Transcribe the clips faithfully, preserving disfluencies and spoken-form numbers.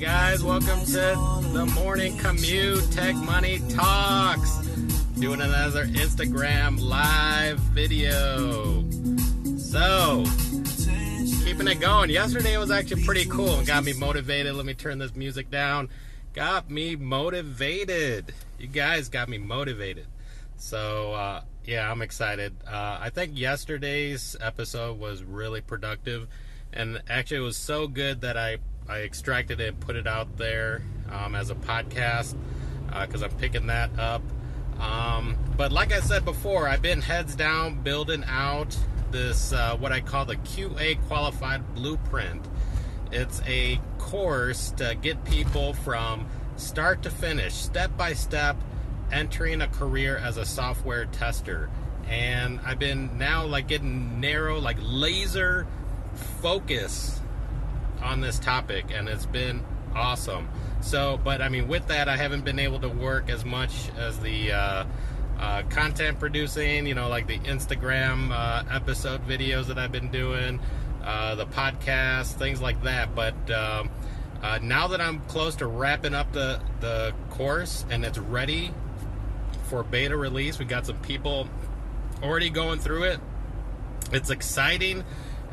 guys, welcome to the morning commute, Tech Money Talks. Doing another Instagram live video. So, keeping it going. Yesterday was actually pretty cool. It got me motivated. Let me turn this music down. Got me motivated. You guys got me motivated. So, uh, yeah, I'm excited. Uh, I think yesterday's episode was really productive. And actually, it was so good that I, I extracted it and put it out there um, as a podcast because uh, I'm picking that up. Um, but like I said before, I've been heads down building out this uh, what I call the Q A Qualified Blueprint. It's a course to get people from start to finish, step by step, entering a career as a software tester. And I've been now like getting narrow, like laser focus on this topic, and it's been awesome. So, but I mean, with that, I haven't been able to work as much as the uh, uh, content producing, you know, like the Instagram uh, episode videos that I've been doing, uh, the podcast, things like that. But um, uh, now that I'm close to wrapping up the, the course and it's ready for beta release, we got some people already going through it. It's exciting.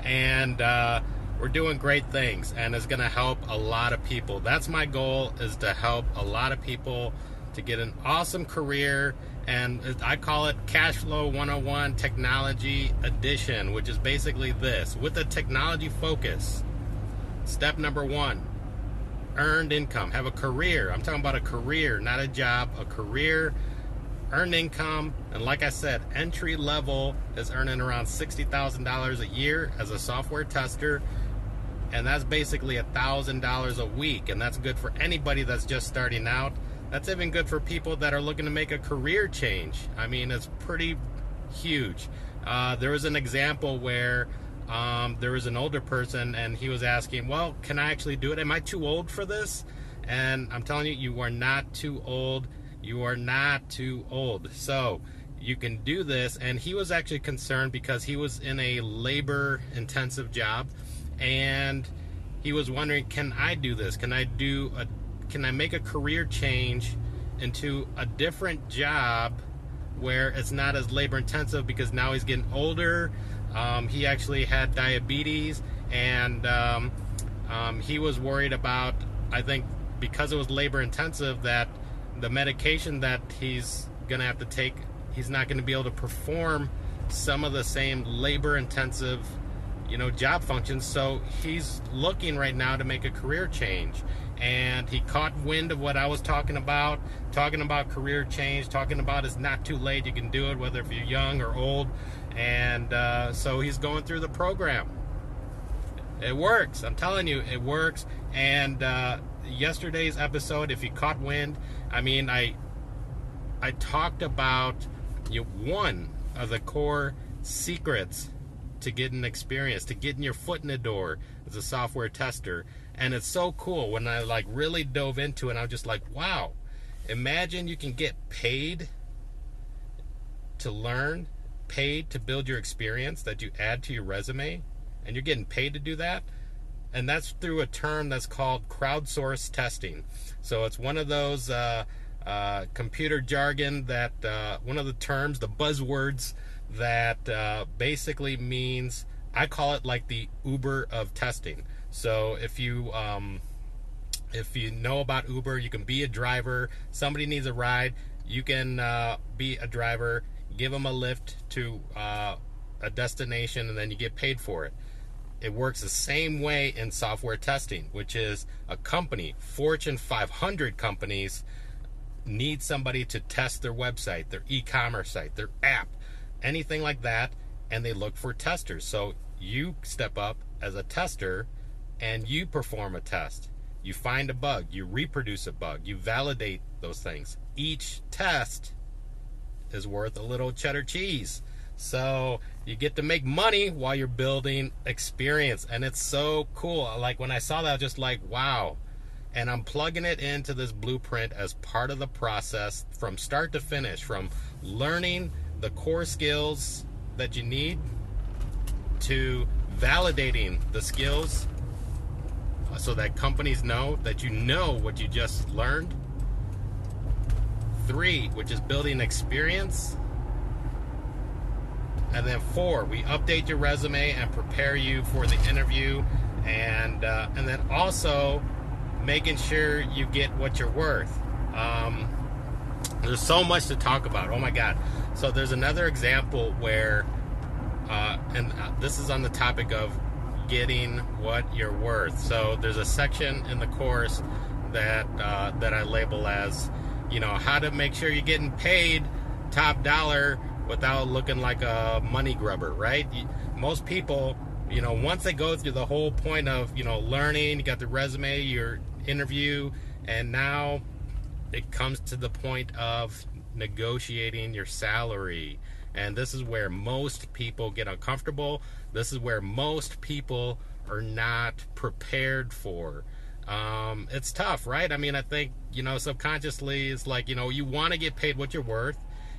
And uh, we're doing great things, and it's going to help a lot of people. That's my goal, is to help a lot of people to get an awesome career, and I call it Cashflow one oh one Technology Edition, which is basically this, with a technology focus. Step number one, earned income. Have a career. I'm talking about a career, not a job, a career. Earned income, and like I said, entry level is earning around sixty thousand dollars a year as a software tester, and that's basically one thousand dollars a week, and that's good for anybody that's just starting out. That's even good for people that are looking to make a career change. I mean, it's pretty huge. Uh, there was an example where um, there was an older person, and he was asking, well, can I actually do it? Am I too old for this? And I'm telling you, you are not too old. You are not too old. So you can do this. And he was actually concerned because he was in a labor intensive job, and he was wondering, can I do this? Can I do a, can I make a career change into a different job where it's not as labor intensive, because now he's getting older. Um, he actually had diabetes, and um, um, he was worried about, I think because it was labor intensive, that the medication that he's going to have to take, he's not going to be able to perform some of the same labor-intensive, you know, job functions. So he's looking right now to make a career change. And he caught wind of what I was talking about, talking about career change, talking about it's not too late, you can do it, whether if you're young or old. And uh, so he's going through the program. It works. I'm telling you, it works. And uh, yesterday's episode, if you caught wind, I mean, I I talked about you know, one of the core secrets to getting experience, to getting your foot in the door as a software tester. And it's so cool when I like really dove into it. I was just like, wow, imagine you can get paid to learn, paid to build your experience that you add to your resume, and you're getting paid to do that. And that's through a term that's called crowdsource testing. So it's one of those uh, uh, computer jargon that, uh, one of the terms, the buzzwords that uh, basically means, I call it like the Uber of testing. So if you, um, if you know about Uber, you can be a driver. Somebody needs a ride, you can uh, be a driver, give them a lift to uh, a destination, and then you get paid for it. It works the same way in software testing, which is a company, Fortune five hundred companies need somebody to test their website, their e-commerce site, their app, anything like that, and they look for testers. So you step up as a tester and you perform a test. You find a bug, you reproduce a bug, you validate those things. Each test is worth a little cheddar cheese. So you get to make money while you're building experience, and it's so cool. Like when I saw that, I was just like, wow. And I'm plugging it into this blueprint as part of the process from start to finish, from learning the core skills that you need to validating the skills so that companies know that you know what you just learned. Three, which is building experience. And then four, we update your resume and prepare you for the interview. And uh, and then also making sure you get what you're worth. Um, there's so much to talk about. Oh my God. So there's another example where, uh, and this is on the topic of getting what you're worth. So there's a section in the course that uh, that I label as, you know, how to make sure you're getting paid top dollar without looking like a money grubber, right? Most people, you know, once they go through the whole point of, you know, learning, you got the resume, your interview, and now it comes to the point of negotiating your salary. And this is where most people get uncomfortable. This is where most people are not prepared for. Um, it's tough, right? I mean, I think, you know, subconsciously it's like, you know, you want to get paid what you're worth,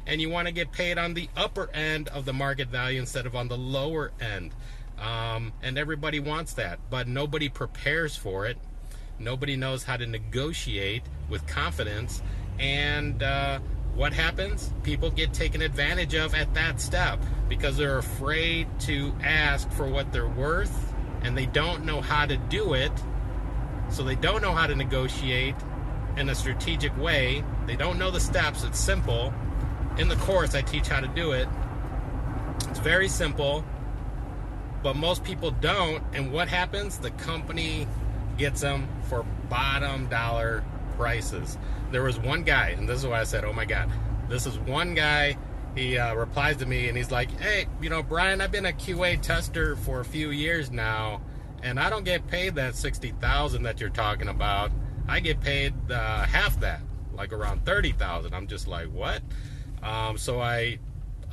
and you want to get paid on the upper end of the market value instead of on the lower end. Um, and everybody wants that, but nobody prepares for it. Nobody knows how to negotiate with confidence. And uh, what happens? People get taken advantage of at that step because they're afraid to ask for what they're worth, and they don't know how to do it. So they don't know how to negotiate in a strategic way. They don't know the steps. It's simple. In the course, I teach how to do it. It's very simple, but most people don't. And what happens? The company gets them for bottom dollar prices. There was one guy, and this is why I said, oh my God, this is one guy. He uh, replies to me and he's like, hey, you know, Brian, I've been a Q A tester for a few years now, and I don't get paid that sixty thousand that you're talking about. I get paid uh, half that, like around thirty thousand. I'm just like, what? Um, so I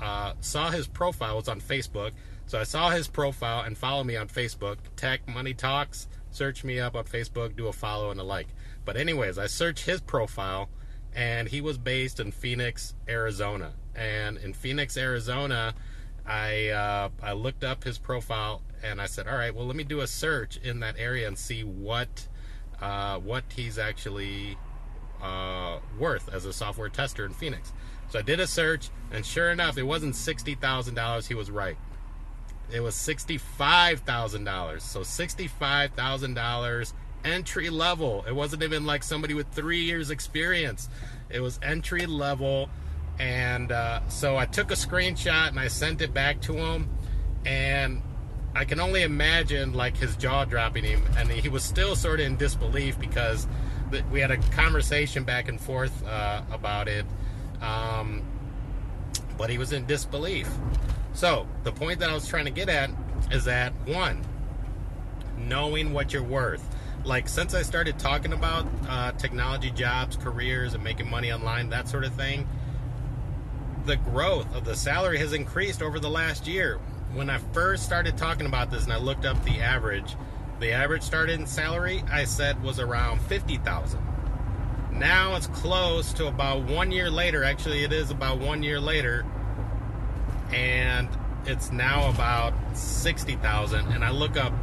uh, saw his profile. It's on Facebook. So I saw his profile and follow me on Facebook, Tech Money Talks. Search me up on Facebook, do a follow and a like. But anyways, I searched his profile, and he was based in Phoenix, Arizona. And in Phoenix, Arizona, I uh, I looked up his profile, and I said, all right, well, let me do a search in that area and see what uh, what he's actually uh, worth as a software tester in Phoenix. So I did a search, and sure enough, it wasn't sixty thousand dollars. He was right. It was sixty-five thousand dollars. So sixty-five thousand dollars entry level. It wasn't even like somebody with three years experience. It was entry level. And uh, so I took a screenshot and I sent it back to him. And I can only imagine like his jaw dropping him. And he was still sort of in disbelief because we had a conversation back and forth uh, about it. Um, but he was in disbelief. So the point that I was trying to get at is that, one, knowing what you're worth. Like, since I started talking about uh, technology jobs, careers, and making money online, that sort of thing, the growth of the salary has increased over the last year. When I first started talking about this and I looked up the average, the average starting salary I said was around fifty thousand dollars. Now it's close to about one year later. Actually, it is about one year later. And it's now about sixty thousand, and I look up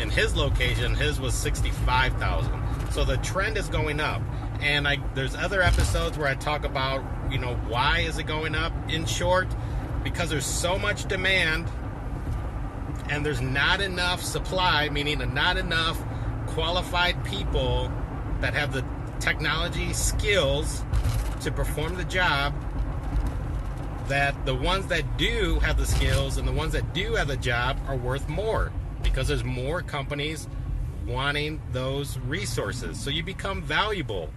in his location, his was sixty-five thousand. So the trend is going up, and I, there's other episodes where I talk about, you know, why is it going up? In short, because there's so much demand and there's not enough supply, meaning not enough qualified people that have the technology skills to perform the job, that the ones that do have the skills and the ones that do have the job are worth more because there's more companies wanting those resources. So you become valuable.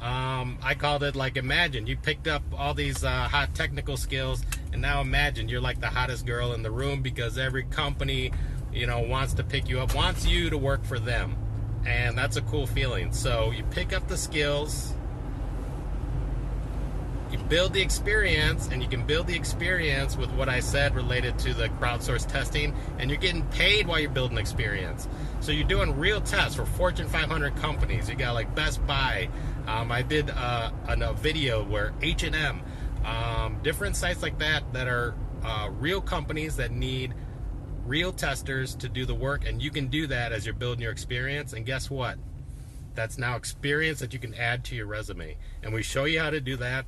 Um, I called it like, imagine you picked up all these uh, hot technical skills, and now imagine you're like the hottest girl in the room because every company, you know, wants to pick you up, wants you to work for them. And that's a cool feeling. So you pick up the skills, you build the experience, and you can build the experience with what I said related to the crowdsource testing, and you're getting paid while you're building experience. So you're doing real tests for Fortune five hundred companies. You got like Best Buy. Um, I did uh, a, a video where H and M, um, different sites like that that are uh, real companies that need real testers to do the work, and you can do that as you're building your experience. And guess what? That's now experience that you can add to your resume. And we show you how to do that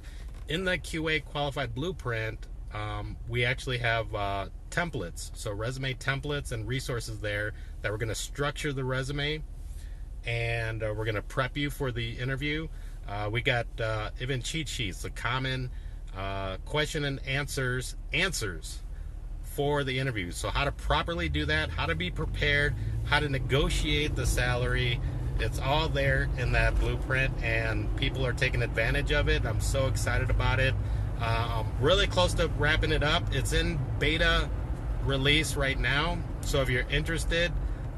in the Q A Qualified Blueprint. Um, we actually have uh, templates, so resume templates and resources there that we're going to structure the resume, and uh, we're going to prep you for the interview. Uh, we got uh, even cheat sheets, the common uh, question and answers answers for the interview. So how to properly do that, how to be prepared, how to negotiate the salary. It's all there in that blueprint, and people are taking advantage of it. I'm so excited about it. Uh, I'm really close to wrapping it up. It's in beta release right now, so if you're interested,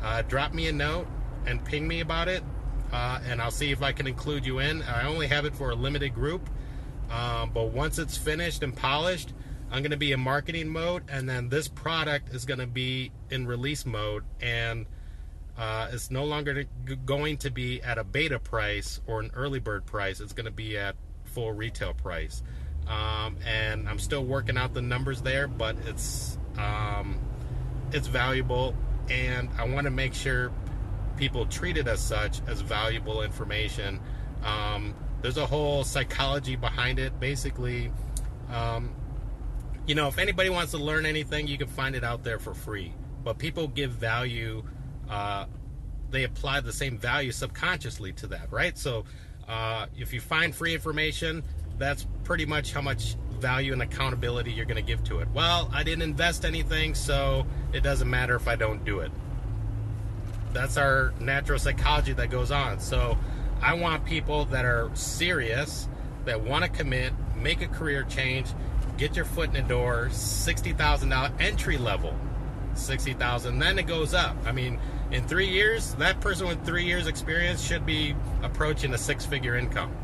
uh, drop me a note and ping me about it, uh, and I'll see if I can include you in. I only have it for a limited group, um, but once it's finished and polished, I'm going to be in marketing mode, and then this product is going to be in release mode, and uh, it's no longer going to be at a beta price or an early bird price. It's going to be at full retail price. Um, and I'm still working out the numbers there, but it's um, it's valuable, and I want to make sure people treat it as such, as valuable information. Um, there's a whole psychology behind it. Basically, um, you know, if anybody wants to learn anything, you can find it out there for free. But people give value; uh, they apply the same value subconsciously to that, right? So, uh, if you find free information, that's pretty much how much value and accountability you're going to give to it. Well, I didn't invest anything, so it doesn't matter if I don't do it. That's our natural psychology that goes on. So I want people that are serious, that want to commit, make a career change, get your foot in the door, sixty thousand dollars entry level, sixty thousand dollars, then it goes up. I mean, in three years, that person with three years experience should be approaching a six-figure income.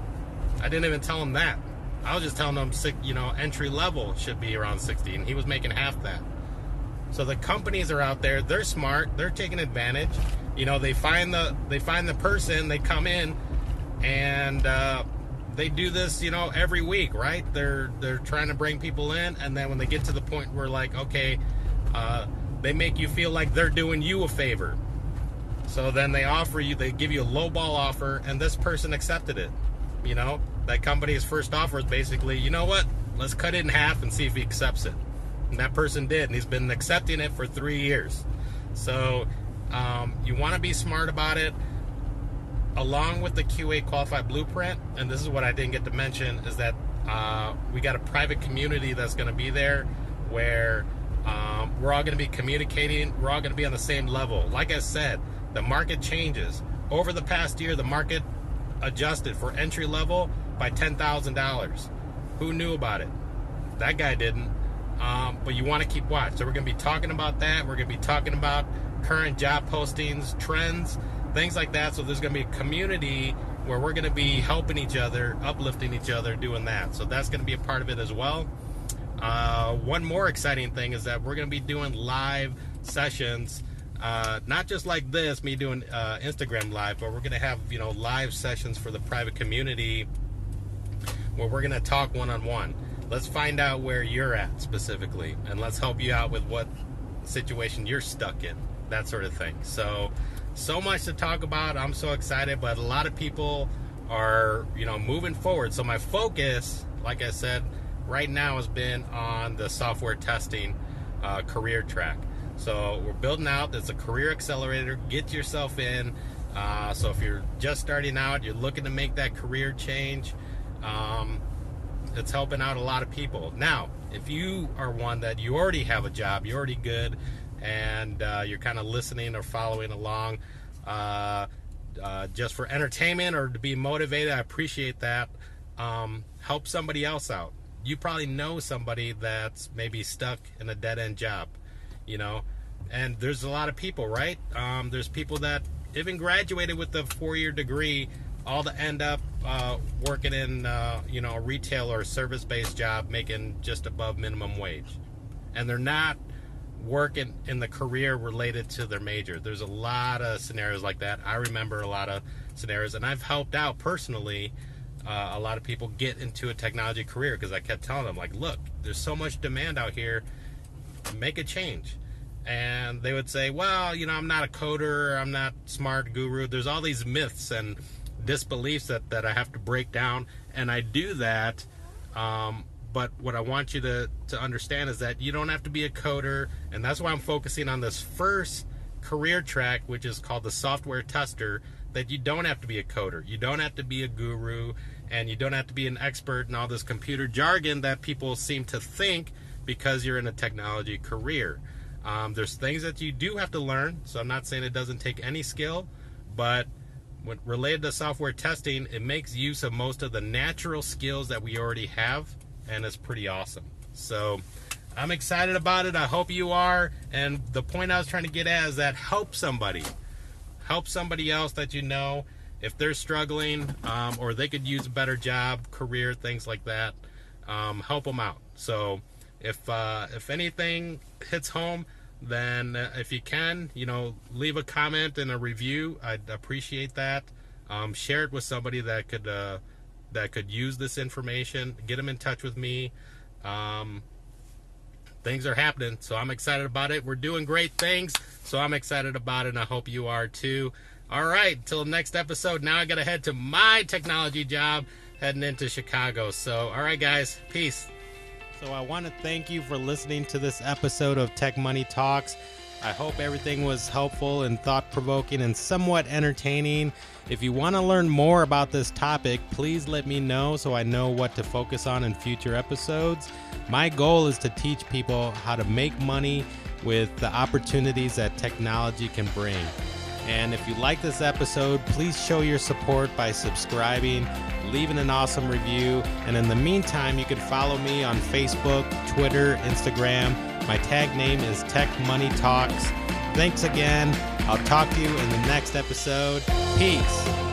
I didn't even tell him that. I was just telling him, you know, entry level should be around sixty, and he was making half that. So the companies are out there; they're smart. They're taking advantage. You know, they find the they find the person. They come in, and uh, they do this, you know, every week, right? They're they're trying to bring people in, and then when they get to the point where, like, okay, uh, they make you feel like they're doing you a favor. So then they offer you, they give you a lowball offer, and this person accepted it. You know, that company's first offer is basically, you know what, let's cut it in half and see if he accepts it. And that person did, and he's been accepting it for three years. So um, you want to be smart about it. Along with the Q A Qualified Blueprint, and this is what I didn't get to mention, is that uh, we got a private community that's going to be there where um, we're all going to be communicating. We're all going to be on the same level. Like I said, the market changes. Over the past year, the market adjusted for entry level by ten thousand dollars. Who knew about it? That guy didn't. Um, but you want to keep watch. So we're going to be talking about that. We're going to be talking about current job postings, trends, things like that. So there's going to be a community where we're going to be helping each other, uplifting each other, doing that. So that's going to be a part of it as well. Uh, one more exciting thing is that we're going to be doing live sessions. Uh, not just like this, me doing uh, Instagram live, but we're going to have, you know, live sessions for the private community where we're going to talk one-on-one. Let's find out where you're at specifically, and let's help you out with what situation you're stuck in, that sort of thing. So, so much to talk about. I'm so excited, but a lot of people are, you know, moving forward. So my focus, like I said, right now has been on the software testing uh, career track. So we're building out. It's a career accelerator. Get yourself in. Uh, so if you're just starting out, you're looking to make that career change, um, it's helping out a lot of people. Now, if you are one that you already have a job, you're already good, and uh, you're kind of listening or following along uh, uh, just for entertainment or to be motivated, I appreciate that. Um, help somebody else out. You probably know somebody that's maybe stuck in a dead-end job. You know, and there's a lot of people, right? Um, there's people that even graduated with a four-year degree, all to end up uh, working in, uh, you know, a retail or service-based job, making just above minimum wage, and they're not working in the career related to their major. There's a lot of scenarios like that. I remember a lot of scenarios, and I've helped out personally uh, a lot of people get into a technology career because I kept telling them, like, look, there's so much demand out here. Make a change. and they would say, well, you know, I'm not a coder, I'm not smart guru. There's all these myths and disbeliefs that, that I have to break down, and I do that. Um, but what I want you to, to understand is that you don't have to be a coder, and that's why I'm focusing on this first career track, which is called the software tester, that you don't have to be a coder, you don't have to be a guru, and you don't have to be an expert in all this computer jargon that people seem to think because you're in a technology career. Um, there's things that you do have to learn, so I'm not saying it doesn't take any skill, but when related to software testing, it makes use of most of the natural skills that we already have, and it's pretty awesome. So I'm excited about it. I hope you are. And the point I was trying to get at is that help somebody. Help somebody else that you know if they're struggling, um, or they could use a better job, career, things like that. Um, help them out. So if, uh, if anything hits home, then uh, if you can, you know, leave a comment and a review. I'd appreciate that. Um, share it with somebody that could uh, that could use this information. Get them in touch with me. Um, things are happening, so I'm excited about it. We're doing great things, so I'm excited about it, and I hope you are too. All right, till next episode. Now I gotta head to my technology job, heading into Chicago. So, all right, guys, peace. So I want to thank you for listening to this episode of Tech Money Talks. I hope everything was helpful and thought-provoking and somewhat entertaining. If you want to learn more about this topic, please let me know so I know what to focus on in future episodes. My goal is to teach people how to make money with the opportunities that technology can bring. And if you like this episode, please show your support by subscribing, leaving an awesome review. And in the meantime, you can follow me on Facebook, Twitter, Instagram. My tag name is Tech Money Talks. Thanks again. I'll talk to you in the next episode. Peace.